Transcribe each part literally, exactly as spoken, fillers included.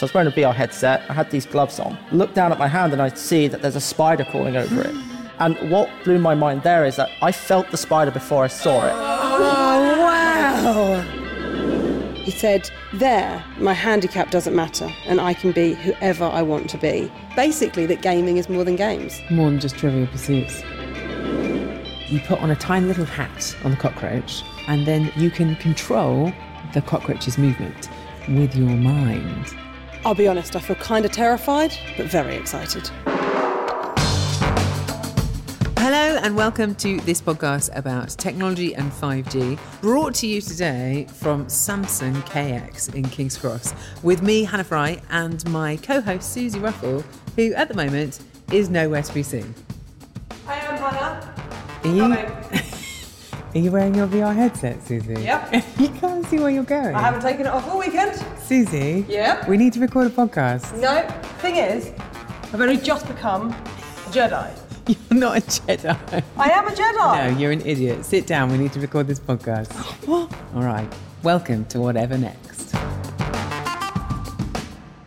So I was wearing a V R headset, I had these gloves on, looked down at my hand and I see that there's a spider crawling over it. And what blew my mind there is that I felt the spider before I saw it. Oh, wow! He said, there, my handicap doesn't matter and I can be whoever I want to be. Basically, that gaming is more than games. More than just trivial pursuits. You put on a tiny little hat on the cockroach and then you can control the cockroach's movement with your mind. I'll be honest, I feel kind of terrified, but very excited. Hello and welcome to this podcast about technology and five G, brought to you today from Samsung K X in King's Cross, with me, Hannah Fry, and my co-host, Suzi Ruffell, who at the moment is nowhere to be seen. I am Hannah. Are you, are you wearing your V R headset, Suzi? Yep. You can't see where you're going. I haven't taken it off all weekend. Suzi? Yep. We need to record a podcast. No, thing is, I've only just become a Jedi. You're not a Jedi. I am a Jedi. No, you're an idiot. Sit down. We need to record this podcast. What? All right. Welcome to Whatever Next.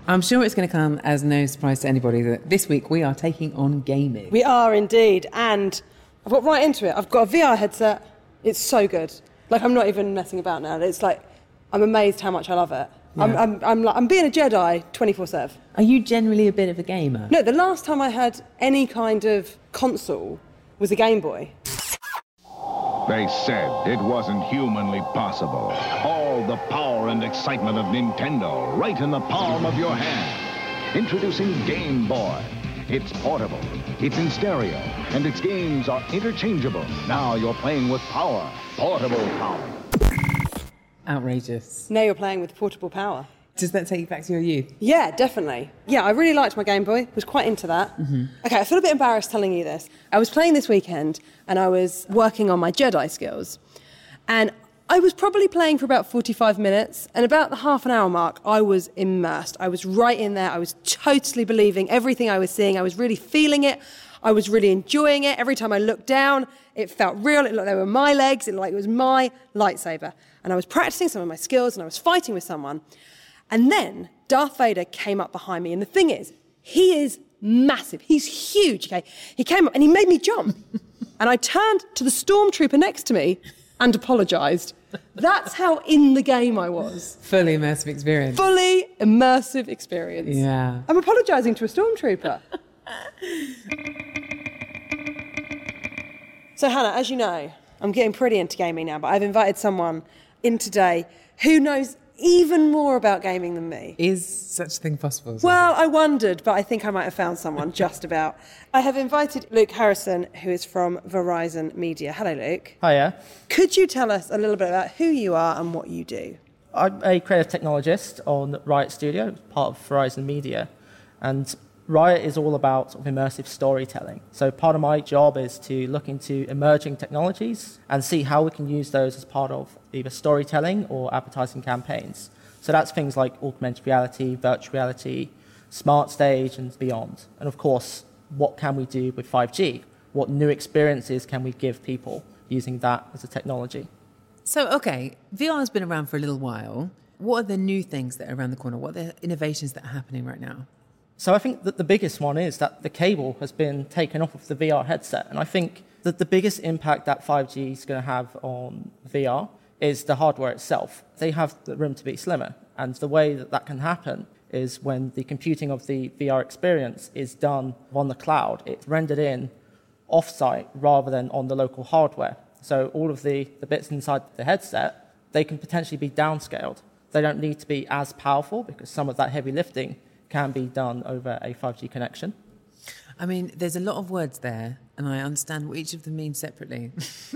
I'm sure it's going to come as no surprise to anybody that this week we are taking on gaming. We are indeed. And I've got right into it. I've got a V R headset. It's so good. Like, I'm not even messing about now. It's like, I'm amazed how much I love it. Yeah. I'm, I'm, I'm, like, I'm being a Jedi twenty-four seven. Are you generally a bit of a gamer? No, the last time I had any kind of console was a Game Boy. They said it wasn't humanly possible. All the power and excitement of Nintendo right in the palm of your hand. Introducing Game Boy. It's portable, it's in stereo, and its games are interchangeable. Now you're playing with power. Portable power. Outrageous. Now you're playing with portable power. Does that take you back to your youth? Yeah, definitely. Yeah, I really liked my Game Boy. Was quite into that. Mm-hmm. Okay, I feel a bit embarrassed telling you this. I was playing this weekend and I was working on my Jedi skills. And I was probably playing for about forty-five minutes. And about the half an hour mark, I was immersed. I was right in there. I was totally believing everything I was seeing. I was really feeling it. I was really enjoying it. Every time I looked down, it felt real. It looked like they were my legs. It looked like it was my lightsaber. And I was practicing some of my skills and I was fighting with someone. And then Darth Vader came up behind me. And the thing is, he is massive. He's huge, okay? He came up and he made me jump. And I turned to the stormtrooper next to me and apologised. That's how in the game I was. Fully immersive experience. Fully immersive experience. Yeah. I'm apologising to a stormtrooper. So, Hannah, as you know, I'm getting pretty into gaming now, but I've invited someone in today who knows even more about gaming than me. Is such a thing possible? Well, I wondered, but I think I might have found someone just about. I have invited Luke Harrison, who is from Verizon Media. Hello, Luke. Hiya. Could you tell us a little bit about who you are and what you do? I'm a creative technologist on Riot Studio, part of Verizon Media, and Riot is all about sort of immersive storytelling. So part of my job is to look into emerging technologies and see how we can use those as part of either storytelling or advertising campaigns. So that's things like augmented reality, virtual reality, smart stage and beyond. And of course, what can we do with five G? What new experiences can we give people using that as a technology? So, okay, V R has been around for a little while. What are the new things that are around the corner? What are the innovations that are happening right now? So I think that the biggest one is that the cable has been taken off of the V R headset. And I think that the biggest impact that five G is going to have on V R is the hardware itself. They have the room to be slimmer. And the way that that can happen is when the computing of the V R experience is done on the cloud. It's rendered in off-site rather than on the local hardware. So all of the, the bits inside the headset, they can potentially be downscaled. They don't need to be as powerful because some of that heavy lifting can be done over a five G connection. I mean, there's a lot of words there, and I understand what each of them means separately.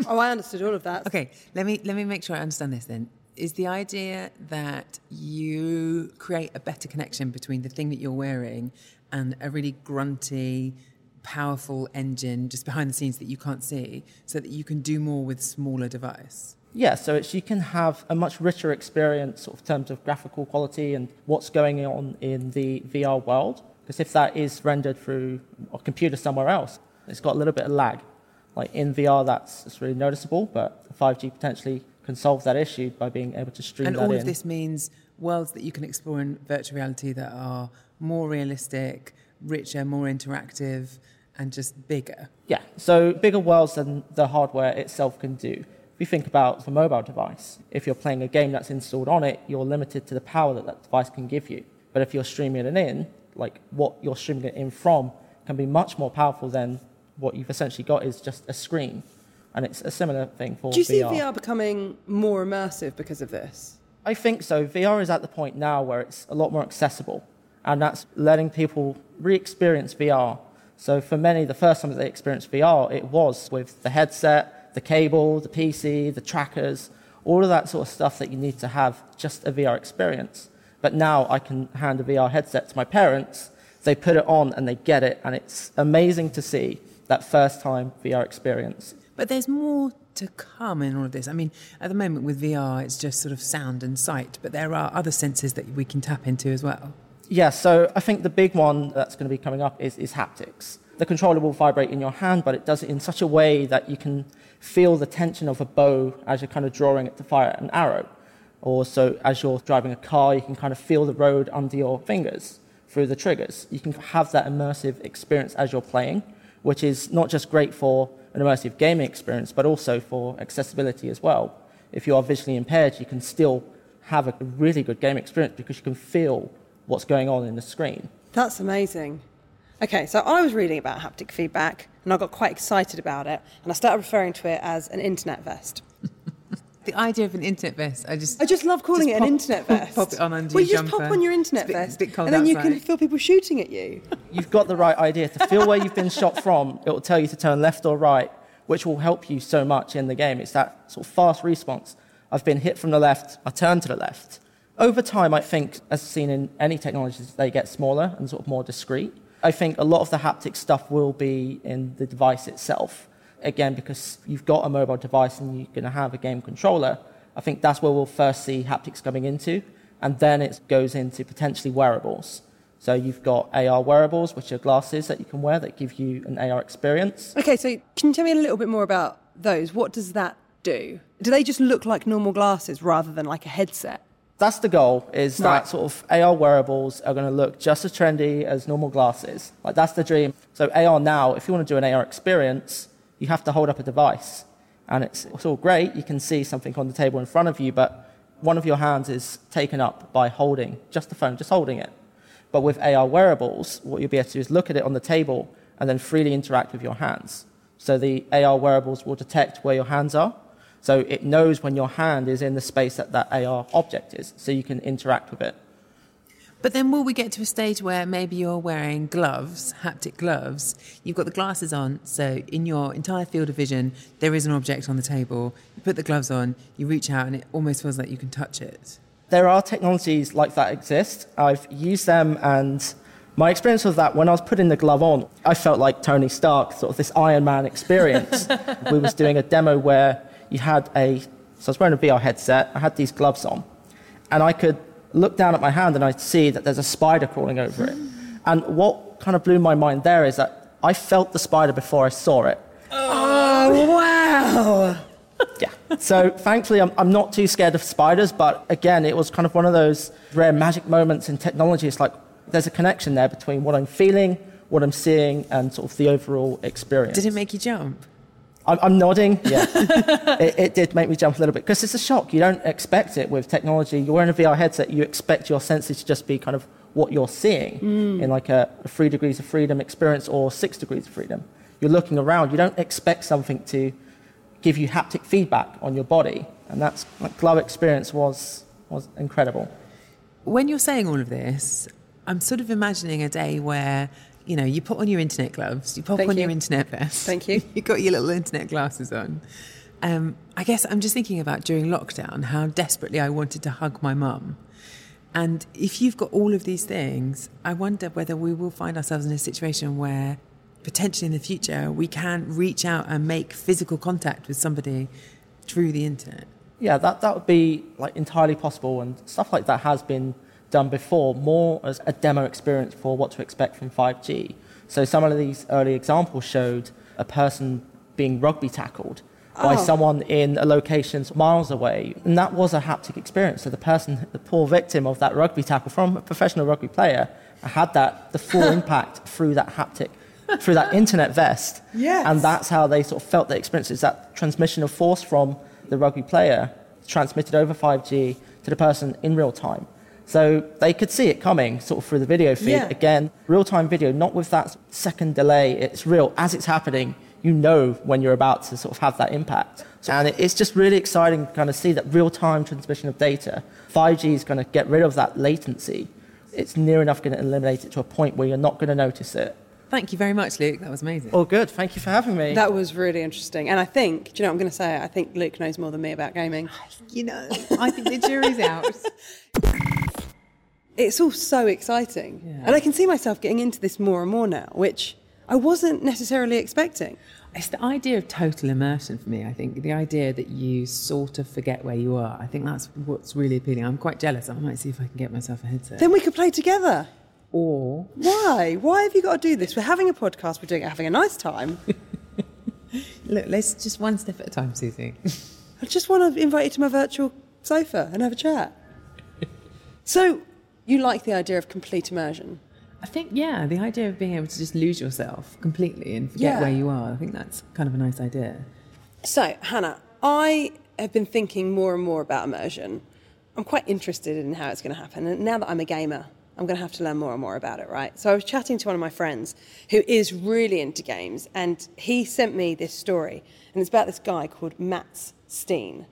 Oh, I understood all of that. Okay, let me let me make sure I understand this then. Is the idea that you create a better connection between the thing that you're wearing and a really grunty, powerful engine just behind the scenes that you can't see, so that you can do more with smaller device? Yeah, so it's, you can have a much richer experience sort of in terms of graphical quality and what's going on in the V R world. Because if that is rendered through a computer somewhere else, it's got a little bit of lag. Like in V R, that's it's really noticeable, but five G potentially can solve that issue by being able to stream and that in. And all of this means worlds that you can explore in virtual reality that are more realistic, richer, more interactive, and just bigger. Yeah, so bigger worlds than the hardware itself can do. If you think about the mobile device, if you're playing a game that's installed on it, you're limited to the power that that device can give you. But if you're streaming it in, like what you're streaming it in from can be much more powerful than what you've essentially got is just a screen. And it's a similar thing for V R. Do you see V R becoming more immersive because of this? I think so. V R is at the point now where it's a lot more accessible. And that's letting people re-experience V R. So for many, the first time that they experienced V R, it was with the headset, the cable, the P C, the trackers, all of that sort of stuff that you need to have just a V R experience. But now I can hand a V R headset to my parents, they put it on and they get it, and it's amazing to see that first-time V R experience. But there's more to come in all of this. I mean, at the moment with V R, it's just sort of sound and sight, but there are other senses that we can tap into as well. Yeah, so I think the big one that's going to be coming up is, is haptics. The controller will vibrate in your hand, but it does it in such a way that you can feel the tension of a bow as you're kind of drawing it to fire an arrow. Or so as you're driving a car, you can kind of feel the road under your fingers through the triggers. You can have that immersive experience as you're playing, which is not just great for an immersive gaming experience, but also for accessibility as well. If you are visually impaired, you can still have a really good game experience because you can feel what's going on in the screen. That's amazing. Okay, so I was reading about haptic feedback, and I got quite excited about it, and I started referring to it as an internet vest. The idea of an internet vest, I just... I just love calling just it pop, an internet vest. Pop it on under well, your jumper. Well, you just pop on your internet bit, vest, and then outside. You can feel people shooting at you. You've got the right idea. To feel where you've been shot from, it will tell you to turn left or right, which will help you so much in the game. It's that sort of fast response. I've been hit from the left, I turn to the left. Over time, I think, as seen in any technologies, they get smaller and sort of more discreet. I think a lot of the haptic stuff will be in the device itself. Again, because you've got a mobile device and you're going to have a game controller, I think that's where we'll first see haptics coming into, and then it goes into potentially wearables. So you've got A R wearables, which are glasses that you can wear that give you an A R experience. Okay, so can you tell me a little bit more about those? What does that do? Do they just look like normal glasses rather than like a headset? That's the goal, is right. That sort of A R wearables are going to look just as trendy as normal glasses. Like, that's the dream. So A R now, if you want to do an A R experience, you have to hold up a device. And it's, it's all great. You can see something on the table in front of you, but one of your hands is taken up by holding just the phone, just holding it. But with A R wearables, what you'll be able to do is look at it on the table and then freely interact with your hands. So the A R wearables will detect where your hands are. So it knows when your hand is in the space that that A R object is, so you can interact with it. But then will we get to a stage where maybe you're wearing gloves, haptic gloves, you've got the glasses on, so in your entire field of vision, there is an object on the table, you put the gloves on, you reach out and it almost feels like you can touch it? There are technologies like that exist. I've used them, and my experience was that when I was putting the glove on, I felt like Tony Stark, sort of this Iron Man experience. We was doing a demo where you had a, so I was wearing a V R headset, I had these gloves on, and I could look down at my hand and I see that there's a spider crawling over it. And what kind of blew my mind there is that I felt the spider before I saw it. Oh, wow! Yeah. So thankfully, I'm, I'm not too scared of spiders, but again, it was kind of one of those rare magic moments in technology. It's like there's a connection there between what I'm feeling, what I'm seeing, and sort of the overall experience. Did it make you jump? I'm nodding, yeah. it, it did make me jump a little bit, because it's a shock. You don't expect it with technology. You're wearing a V R headset, you expect your senses to just be kind of what you're seeing mm. in like a, a three degrees of freedom experience or six degrees of freedom. You're looking around. You don't expect something to give you haptic feedback on your body, and that's, that glove experience was was incredible. When you're saying all of this, I'm sort of imagining a day where... You know, you put on your internet gloves, you pop Thank on you. your internet vest. Thank you. You've got your little internet glasses on. Um, I guess I'm just thinking about during lockdown how desperately I wanted to hug my mum. And if you've got all of these things, I wonder whether we will find ourselves in a situation where potentially in the future we can reach out and make physical contact with somebody through the internet. Yeah, that, that would be like entirely possible, and stuff like that has been done before, more as a demo experience for what to expect from five G. So some of these early examples showed a person being rugby tackled by oh. someone in a location miles away. And that was a haptic experience. So the person, the poor victim of that rugby tackle from a professional rugby player, had that, the full impact through that haptic, through that internet vest. Yes. And that's how they sort of felt the experience, is that transmission of force from the rugby player transmitted over five G to the person in real time. So they could see it coming sort of through the video feed. Yeah. Again, real-time video, not with that second delay. It's real. As it's happening, you know when you're about to sort of have that impact. And it's just really exciting to kind of see that real-time transmission of data. five G is going to get rid of that latency. It's near enough going to eliminate it to a point where you're not going to notice it. Thank you very much, Luke. That was amazing. All good. Thank you for having me. That was really interesting. And I think, do you know what I'm going to say? I think Luke knows more than me about gaming. You know, I think the jury's out. It's all so exciting. Yeah. And I can see myself getting into this more and more now, which I wasn't necessarily expecting. It's the idea of total immersion for me, I think. The idea that you sort of forget where you are. I think that's what's really appealing. I'm quite jealous. I might see if I can get myself a headset. Then we could play together. Or... Why? Why have you got to do this? We're having a podcast. We're doing having a nice time. Look, let's just one step at a time, Suzi. I just want to invite you to my virtual sofa and have a chat. So... You like the idea of complete immersion? I think, yeah, the idea of being able to just lose yourself completely and forget yeah. where you are. I think that's kind of a nice idea. So, Hannah, I have been thinking more and more about immersion. I'm quite interested in how it's going to happen. And now that I'm a gamer, I'm going to have to learn more and more about it, right? So I was chatting to one of my friends who is really into games, and he sent me this story. And it's about this guy called Mats Steen.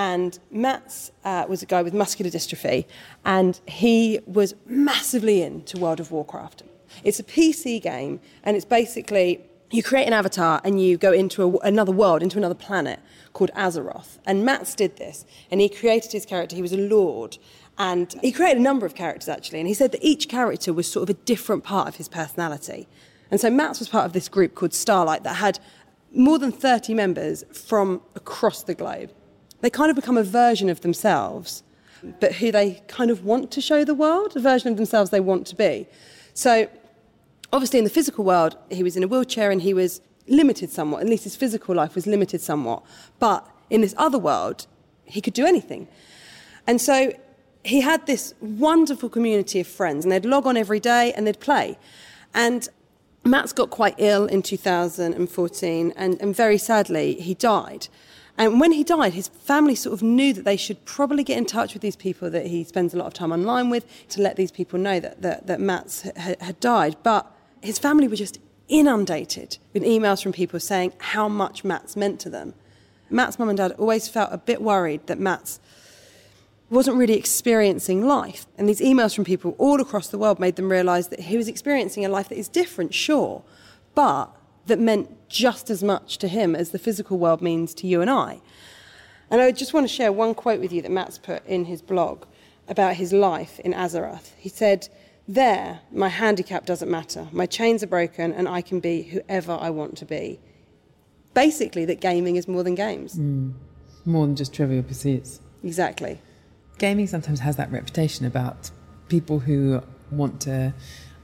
And Mats uh, was a guy with muscular dystrophy, and he was massively into World of Warcraft. It's a P C game, and it's basically you create an avatar and you go into a, another world, into another planet called Azeroth. And Mats did this, and he created his character. He was a lord, and he created a number of characters, actually, and he said that each character was sort of a different part of his personality. And so Mats was part of this group called Starlight that had more than thirty members from across the globe. They kind of become a version of themselves, but who they kind of want to show the world, a version of themselves they want to be. So, obviously, in the physical world, he was in a wheelchair and he was limited somewhat, at least his physical life was limited somewhat. But in this other world, he could do anything. And so he had this wonderful community of friends, and they'd log on every day and they'd play. And Mats got quite ill in two thousand fourteen, and, and very sadly, he died. And when he died, his family sort of knew that they should probably get in touch with these people that he spends a lot of time online with to let these people know that that, that Mats had, had died. But his family were just inundated with emails from people saying how much Mats meant to them. Mats' mum and dad always felt a bit worried that Mats wasn't really experiencing life. And these emails from people all across the world made them realise that he was experiencing a life that is different, sure, but... that meant just as much to him as the physical world means to you and I. And I just want to share one quote with you that Mats put in his blog about his life in Azeroth. He said, "There, my handicap doesn't matter. My chains are broken and I can be whoever I want to be." Basically, that gaming is more than games. Mm. More than just trivial pursuits. Exactly. Gaming sometimes has that reputation about people who want to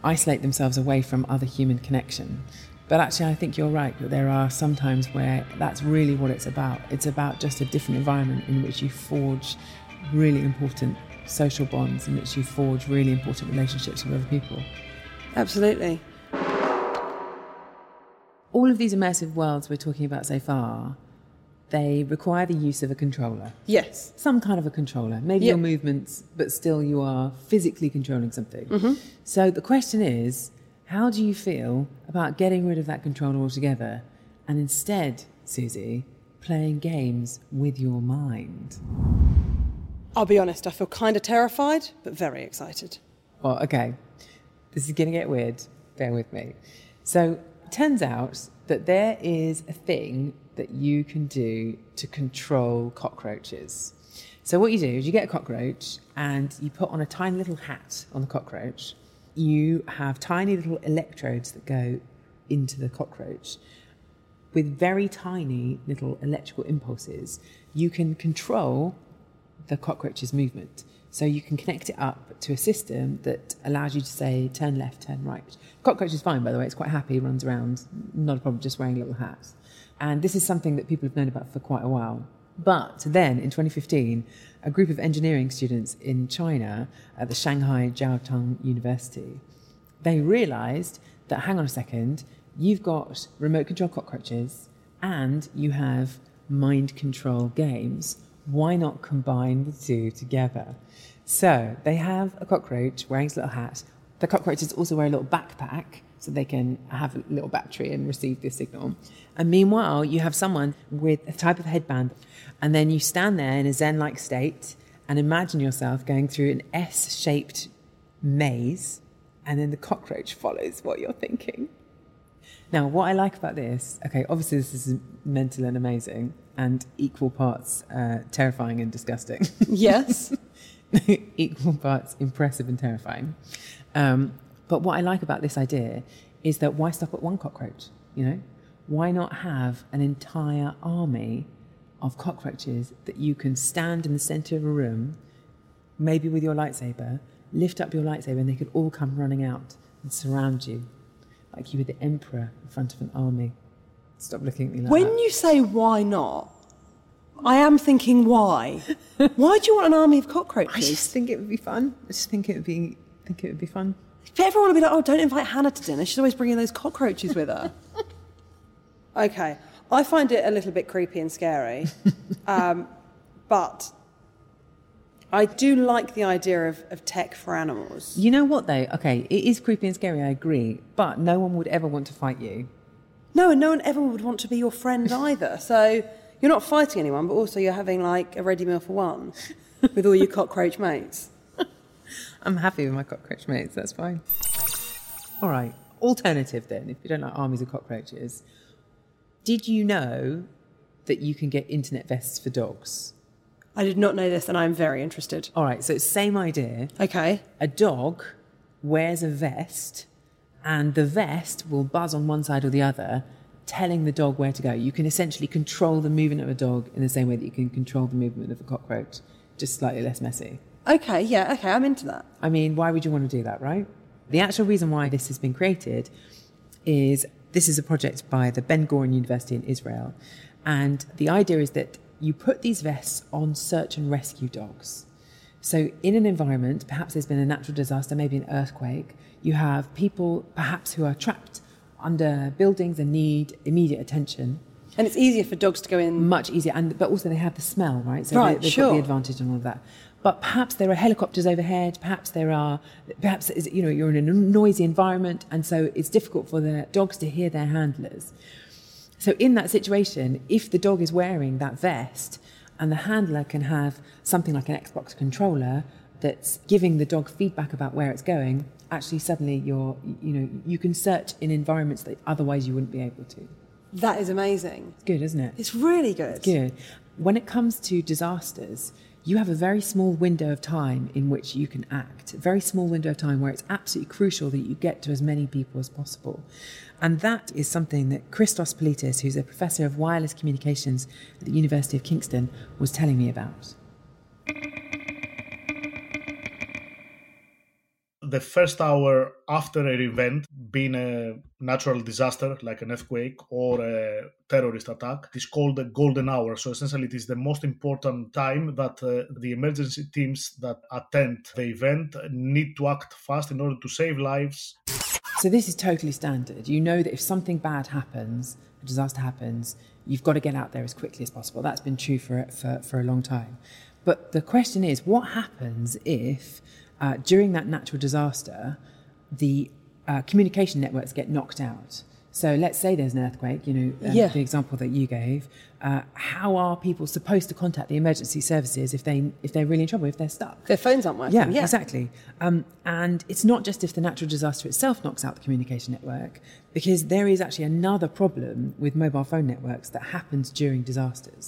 isolate themselves away from other human connection. But actually, I think you're right that there are some times where that's really what it's about. It's about just a different environment in which you forge really important social bonds, in which you forge really important relationships with other people. Absolutely. All of these immersive worlds we're talking about so far, they require the use of a controller. Yes. Some kind of a controller. Maybe yep. your movements, but still you are physically controlling something. Mm-hmm. So the question is... how do you feel about getting rid of that controller altogether and instead, Suzi, playing games with your mind? I'll be honest, I feel kind of terrified, but very excited. Well, OK, this is going to get weird. Bear with me. So it turns out that there is a thing that you can do to control cockroaches. So what you do is you get a cockroach and you put on a tiny little hat on the cockroach. You have tiny little electrodes that go into the cockroach. With very tiny little electrical impulses, you can control the cockroach's movement. So you can connect it up to a system that allows you to say, turn left, turn right. Cockroach is fine, by the way. It's quite happy, runs around, not a problem, just wearing little hats. And this is something that people have known about for quite a while. But then, in twenty fifteen, a group of engineering students in China at the Shanghai Jiao Tong University, they realised that, hang on a second, you've got remote control cockroaches and you have mind control games. Why not combine the two together? So they have a cockroach wearing his little hat. The cockroaches also wear a little backpack so they can have a little battery and receive the signal. And meanwhile, you have someone with a type of headband. And then you stand there in a zen-like state and imagine yourself going through an S-shaped maze. And then the cockroach follows what you're thinking. Now, what I like about this, okay, obviously this is mental and amazing and equal parts uh, terrifying and disgusting. Yes. Equal parts impressive and terrifying. Um, but what I like about this idea is that why stop at one cockroach, you know? Why not have an entire army of cockroaches that you can stand in the centre of a room, maybe with your lightsaber, lift up your lightsaber and they could all come running out and surround you, like you were the emperor in front of an army. Stop looking at me like when that. When you say why not, I am thinking why. Why do you want an army of cockroaches? I just think it would be fun. I just think it would be think it would be fun. But everyone would be like, oh, don't invite Hannah to dinner. She's always bringing those cockroaches with her. Okay. I find it a little bit creepy and scary. um, but... I do like the idea of, of tech for animals. You know what, though? Okay, it is creepy and scary, I agree, but no one would ever want to fight you. No, and no one ever would want to be your friend either. So you're not fighting anyone, but also you're having, like, a ready meal for one with all your cockroach mates. I'm happy with my cockroach mates, that's fine. All right, alternative then, if you don't like armies of cockroaches. Did you know that you can get internet vests for dogs? I did not know this, and I'm very interested. All right, so same idea. Okay. A dog wears a vest, and the vest will buzz on one side or the other, telling the dog where to go. You can essentially control the movement of a dog in the same way that you can control the movement of a cockroach, just slightly less messy. Okay, yeah, okay, I'm into that. I mean, why would you want to do that, right? The actual reason why this has been created is this is a project by the Ben-Gurion University in Israel, and the idea is that you put these vests on search and rescue dogs. So in an environment, perhaps there's been a natural disaster, maybe an earthquake, you have people perhaps who are trapped under buildings and need immediate attention. And it's easier for dogs to go in. Much easier, and but also they have the smell, right? So right, they, they've sure. got the advantage and all of that. But perhaps there are helicopters overhead, perhaps there are, perhaps you know, you're in a noisy environment, and so it's difficult for the dogs to hear their handlers. So in that situation, if the dog is wearing that vest and the handler can have something like an Xbox controller that's giving the dog feedback about where it's going, actually suddenly you're, you know, you can search in environments that otherwise you wouldn't be able to. That is amazing. It's good, isn't it? It's really good. It's good. When it comes to disasters, you have a very small window of time in which you can act, a very small window of time where it's absolutely crucial that you get to as many people as possible. And that is something that Christos Politis, who's a professor of wireless communications at the University of Kingston, was telling me about. The first hour after an event, being a natural disaster like an earthquake or a terrorist attack, is called the golden hour. So essentially it is the most important time that uh, the emergency teams that attend the event need to act fast in order to save lives. So this is totally standard. You know that if something bad happens, a disaster happens, you've got to get out there as quickly as possible. That's been true for for, for a long time. But the question is, what happens if Uh, during that natural disaster, the uh, communication networks get knocked out? So let's say there's an earthquake, you know, um, yeah. the example that you gave. Uh, how are people supposed to contact the emergency services if, they, if they're really in trouble, if they're stuck? Their phones aren't working. Yeah, yeah. exactly. Um, and it's not just if the natural disaster itself knocks out the communication network, because there is actually another problem with mobile phone networks that happens during disasters.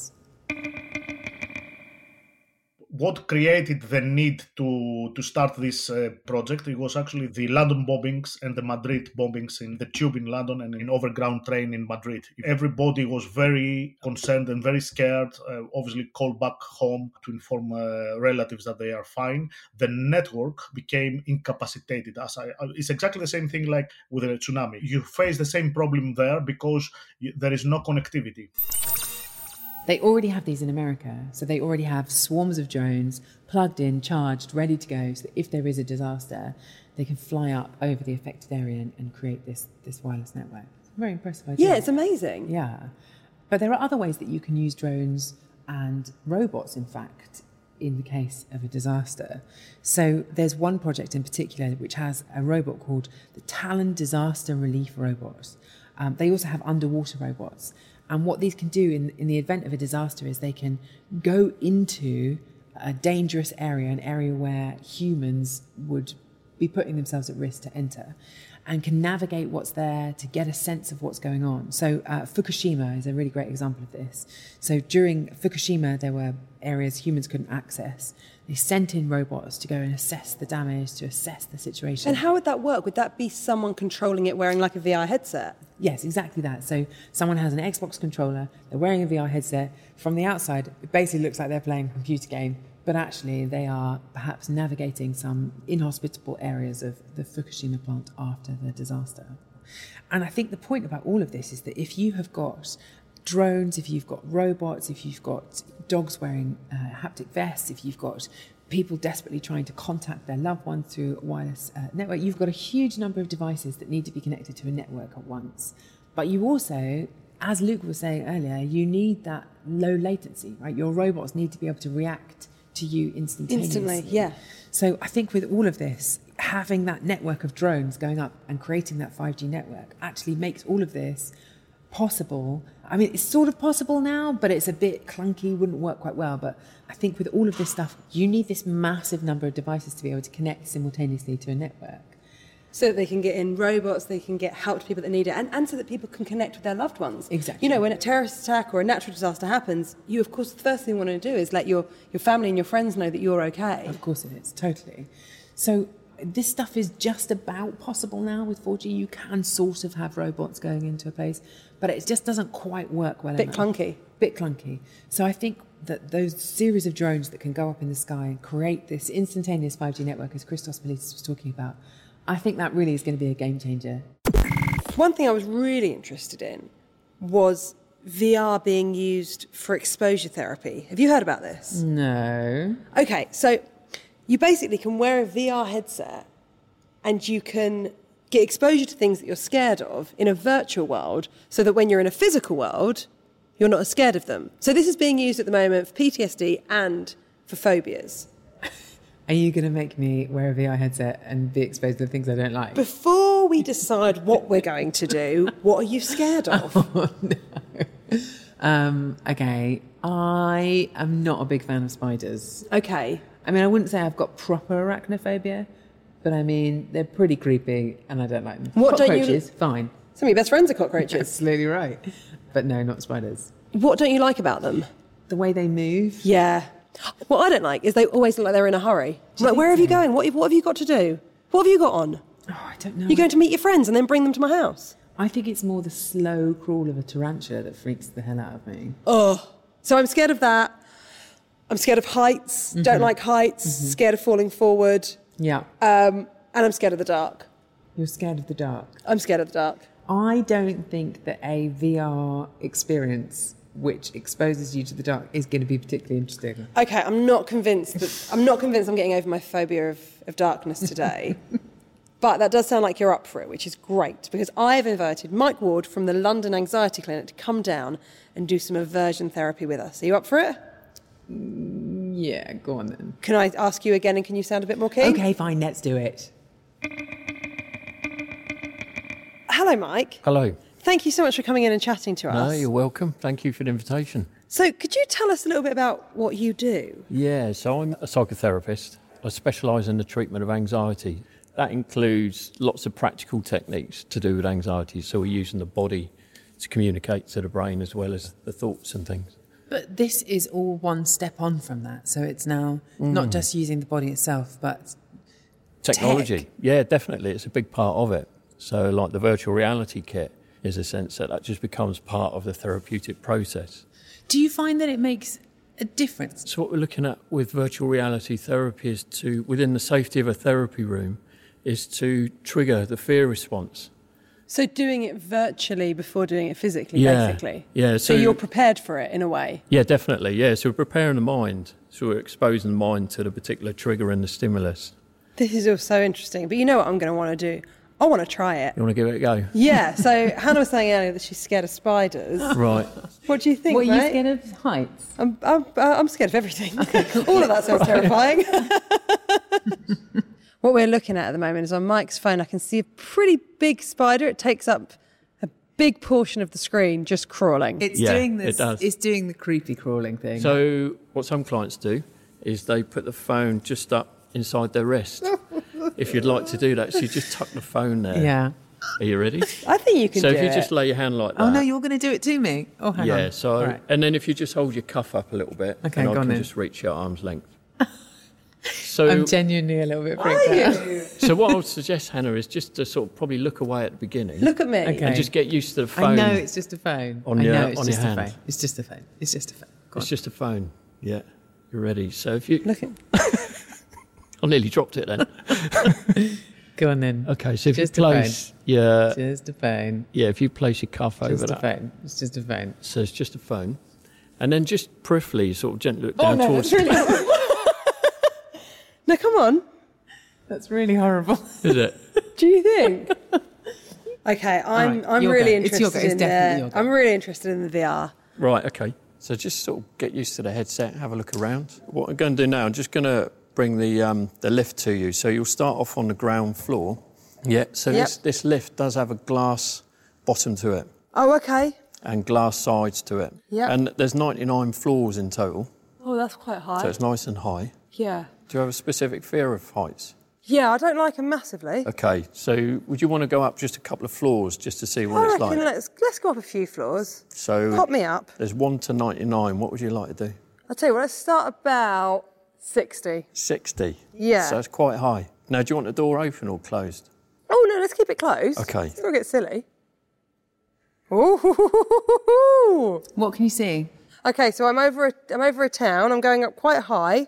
what created the need to, to start this uh, project. It was actually the London bombings and the Madrid bombings in the tube in London and in overground train in Madrid. Everybody was very concerned and very scared, uh, obviously called back home to inform uh, relatives that they are fine. The network became incapacitated. As I, it's exactly the same thing like with a tsunami. You face the same problem there because there is no connectivity. They already have these in America, so they already have swarms of drones plugged in, charged, ready to go, so that if there is a disaster, they can fly up over the affected area and, and create this, this wireless network. It's a very impressive idea. Yeah, it's amazing. Yeah. But there are other ways that you can use drones and robots, in fact, in the case of a disaster. So there's one project in particular which has a robot called the Talon Disaster Relief Robot. Um, they also have underwater robots. And what these can do in, in the event of a disaster is they can go into a dangerous area, an area where humans would be putting themselves at risk to enter, and can navigate what's there to get a sense of what's going on. So uh, Fukushima is a really great example of this. So during Fukushima, there were areas humans couldn't access. They sent in robots to go and assess the damage, to assess the situation. And how would that work? Would that be someone controlling it wearing like a V R headset? Yes, exactly that. So someone has an Xbox controller, they're wearing a V R headset. From the outside, it basically looks like they're playing a computer game, but actually they are perhaps navigating some inhospitable areas of the Fukushima plant after the disaster. And I think the point about all of this is that if you have got drones, if you've got robots, if you've got dogs wearing uh, haptic vests, if you've got people desperately trying to contact their loved ones through a wireless uh, network, you've got a huge number of devices that need to be connected to a network at once. But you also, as Luke was saying earlier, you need that low latency, right? Your robots need to be able to react to you instantaneously. Instantly, yeah. So I think with all of this, having that network of drones going up and creating that five G network actually makes all of this possible. I mean, it's sort of possible now, but it's a bit clunky, wouldn't work quite well. But I think with all of this stuff, you need this massive number of devices to be able to connect simultaneously to a network. So that they can get in robots, they can get help to people that need it, and, and so that people can connect with their loved ones. Exactly. You know, when a terrorist attack or a natural disaster happens, you, of course, the first thing you want to do is let your, your family and your friends know that you're okay. Of course it is, totally. So this stuff is just about possible now with four G. You can sort of have robots going into a place, but it just doesn't quite work well enough. Bit clunky. Bit clunky. So I think that those series of drones that can go up in the sky and create this instantaneous five G network, as Christos Politis was talking about, I think that really is going to be a game changer. One thing I was really interested in was V R being used for exposure therapy. Have you heard about this? No. Okay, so you basically can wear a V R headset and you can get exposure to things that you're scared of in a virtual world so that when you're in a physical world, you're not as scared of them. So this is being used at the moment for P T S D and for phobias. Are you going to make me wear a V R headset and be exposed to things I don't like? Before we decide what we're going to do, what are you scared of? Oh, no. Um, okay, I am not a big fan of spiders. Okay. I mean, I wouldn't say I've got proper arachnophobia, but I mean, they're pretty creepy and I don't like them. What cockroaches, don't you... fine. Some of your best friends are cockroaches. Absolutely right. But no, not spiders. What don't you like about them? The way they move. Yeah. What I don't like is they always look like they're in a hurry. Like, where are you going? What, what have you got to do? What have you got on? Oh, I don't know. You're going to meet your friends and then bring them to my house? I think it's more the slow crawl of a tarantula that freaks the hell out of me. Oh, so I'm scared of that. I'm scared of heights. Mm-hmm. Don't like heights. Mm-hmm. Scared of falling forward. Yeah. Um, and I'm scared of the dark. You're scared of the dark? I'm scared of the dark. I don't think that a V R experience which exposes you to the dark is going to be particularly interesting. Okay, I'm not convinced that, I'm not convinced I'm getting over my phobia of, of darkness today. But that does sound like you're up for it, which is great, because I've invited Mike Ward from the London Anxiety Clinic to come down and do some aversion therapy with us. Are you up for it? Yeah, go on then. Can I ask you again, and can you sound a bit more keen? Okay, fine, let's do it. Hello, Mike. Hello. Thank you so much for coming in and chatting to us. No, you're welcome. Thank you for the invitation. So could you tell us a little bit about what you do? Yeah, so I'm a psychotherapist. I specialise in the treatment of anxiety. That includes lots of practical techniques to do with anxiety. So we're using the body to communicate to the brain as well as the thoughts and things. But this is all one step on from that. So it's now mm. not just using the body itself, but technology. Tech. Yeah, definitely. It's a big part of it. So like the virtual reality kit is a sensor that just becomes part of the therapeutic process. Do you find that it makes a difference? So what we're looking at with virtual reality therapy is to, within the safety of a therapy room, is to trigger the fear response. So doing it virtually before doing it physically, yeah, basically. Yeah. So, so you're prepared for it in a way. Yeah, definitely. Yeah. So we're preparing the mind. So we're exposing the mind to the particular trigger and the stimulus. This is all so interesting. But you know what I'm going to want to do? I want to try it. You want to give it a go? Yeah. So Hannah was saying earlier that she's scared of spiders. Right. What do you think, What, are mate? You scared of heights? I'm, I'm, I'm scared of everything. All of that sounds terrifying. What we're looking at at the moment is on Mike's phone, I can see a pretty big spider. It takes up a big portion of the screen just crawling. It's yeah, doing this. It does. It's doing the creepy crawling thing. So what some clients do is they put the phone just up inside their wrist. If you'd like to do that, so you just tuck the phone there. Yeah. Are you ready? I think you can so do it. So if you it. just lay your hand like that. Oh, no, you're going to do it to me. Oh, hang yeah, on. Yeah, so, right. And then if you just hold your cuff up a little bit, okay, and I can then. just reach your arm's length. So, I'm genuinely a little bit freaked out. So what I would suggest, Hannah, is just to sort of probably look away at the beginning. Look at me. Okay. And just get used to the phone. I know it's just a phone. On your, I know it's just a phone. It's just a phone. It's just a phone. Go it's on. just a phone. Yeah. You're ready. So if you... Look at... I nearly dropped it then. Go on then. Okay, so if just you place... Yeah. Just a phone. Yeah, if you place your cuff just over that. Just a phone. It's just a phone. So it's just a phone. And then just peripherally, sort of gently look down oh, no, towards... That's really No, come on. That's really horrible. Is it? Do you think? Okay, I'm right, I'm really go. interested it's your in the, I'm really interested in the V R. Right, okay. So just sort of get used to the headset, have a look around. What I'm going to do now, I'm just going to bring the um, the lift to you. So you'll start off on the ground floor. Yeah. So yep. this this lift does have a glass bottom to it. Oh, okay. And glass sides to it. Yeah. And there's ninety-nine floors in total. Oh, that's quite high. So it's nice and high. Yeah. Do you have a specific fear of heights? Yeah, I don't like them massively. OK, so would you want to go up just a couple of floors just to see what I it's like? Let's, let's go up a few floors. So... Pop me up. There's one to ninety-nine. What would you like to do? I'll tell you what, let's start about sixty. sixty? Yeah. So it's quite high. Now, do you want the door open or closed? Oh, no, let's keep it closed. OK. It's going to get silly. Ooh. What can you see? OK, so I'm over a, I'm over a town. I'm going up quite high.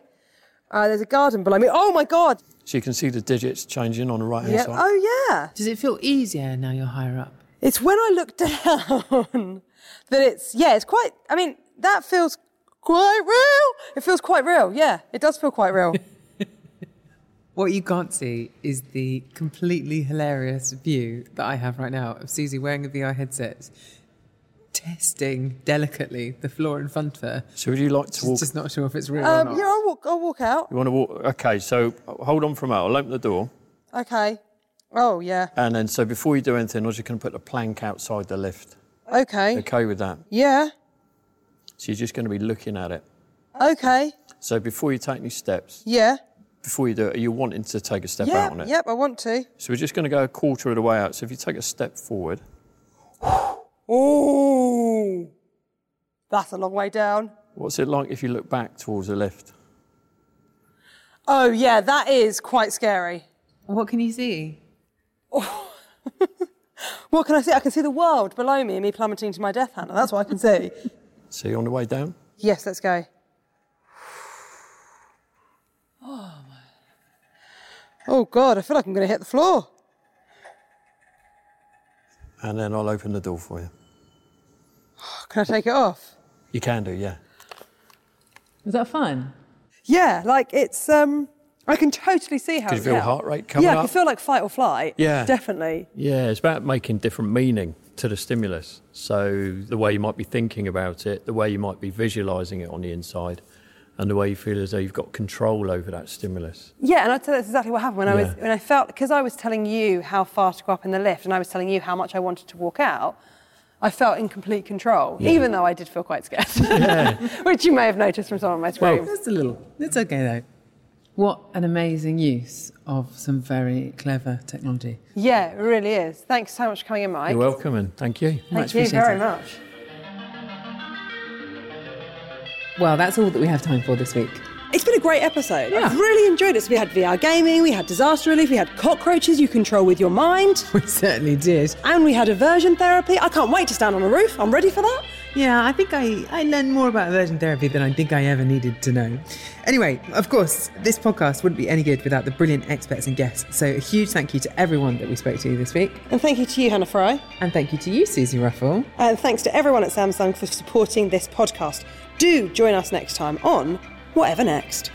Uh, there's a garden below me. Oh, my God! So you can see the digits changing on the right-hand yep. side. Oh, yeah. Does it feel easier now you're higher up? It's when I look down that it's... Yeah, it's quite... I mean, that feels quite real. It feels quite real, yeah. It does feel quite real. What you can't see is the completely hilarious view that I have right now of Suzi wearing a V R headset, testing delicately the floor in front of her. So would you like to walk... She's just not sure if it's real um, or not. Yeah, I'll walk, I'll walk out. You want to walk... OK, so hold on for a moment. I'll open the door. OK. Oh, yeah. And then, so before you do anything, I was just going to put the plank outside the lift. OK. OK with that? Yeah. So you're just going to be looking at it. OK. So before you take any steps... Yeah. Before you do it, are you wanting to take a step yep, out on it? Yep, I want to. So we're just going to go a quarter of the way out. So if you take a step forward... Oh, that's a long way down. What's it like if you look back towards the lift? Oh, yeah, that is quite scary. What can you see? Oh. What can I see? I can see the world below me and me plummeting to my death, Hannah. That's what I can see. So you're on the way down? Yes, let's go. Oh, my. Oh, God, I feel like I'm going to hit the floor. And then I'll open the door for you. Can I take it off? You can do, yeah. Was that fun? Yeah, like it's... Um, I can totally see how... Can you feel heart rate coming yeah, up? Yeah, I can feel like fight or flight. Yeah. Definitely. Yeah, it's about making different meaning to the stimulus. So the way you might be thinking about it, the way you might be visualising it on the inside, and the way you feel as though you've got control over that stimulus. Yeah, and I'd say that's exactly what happened when yeah. I was when I felt... Because I was telling you how far to go up in the lift and I was telling you how much I wanted to walk out, I felt in complete control, yeah. even though I did feel quite scared. Yeah. Which you may have noticed from some of my screams. Well, just a little. It's OK, though. What an amazing use of some very clever technology. Yeah, it really is. Thanks so much for coming in, Mike. You're welcome, and thank you. Thank much you very it. much. Well, that's all that we have time for this week. It's been a great episode. Yeah. I've really enjoyed it. So we had V R gaming, we had disaster relief, we had cockroaches you control with your mind. We certainly did. And we had aversion therapy. I can't wait to stand on a roof. I'm ready for that. Yeah, I think I, I learned more about aversion therapy than I think I ever needed to know. Anyway, of course, this podcast wouldn't be any good without the brilliant experts and guests. So a huge thank you to everyone that we spoke to this week. And thank you to you, Hannah Fry. And thank you to you, Suzi Ruffell. And thanks to everyone at Samsung for supporting this podcast. Do join us next time on Whatever Next.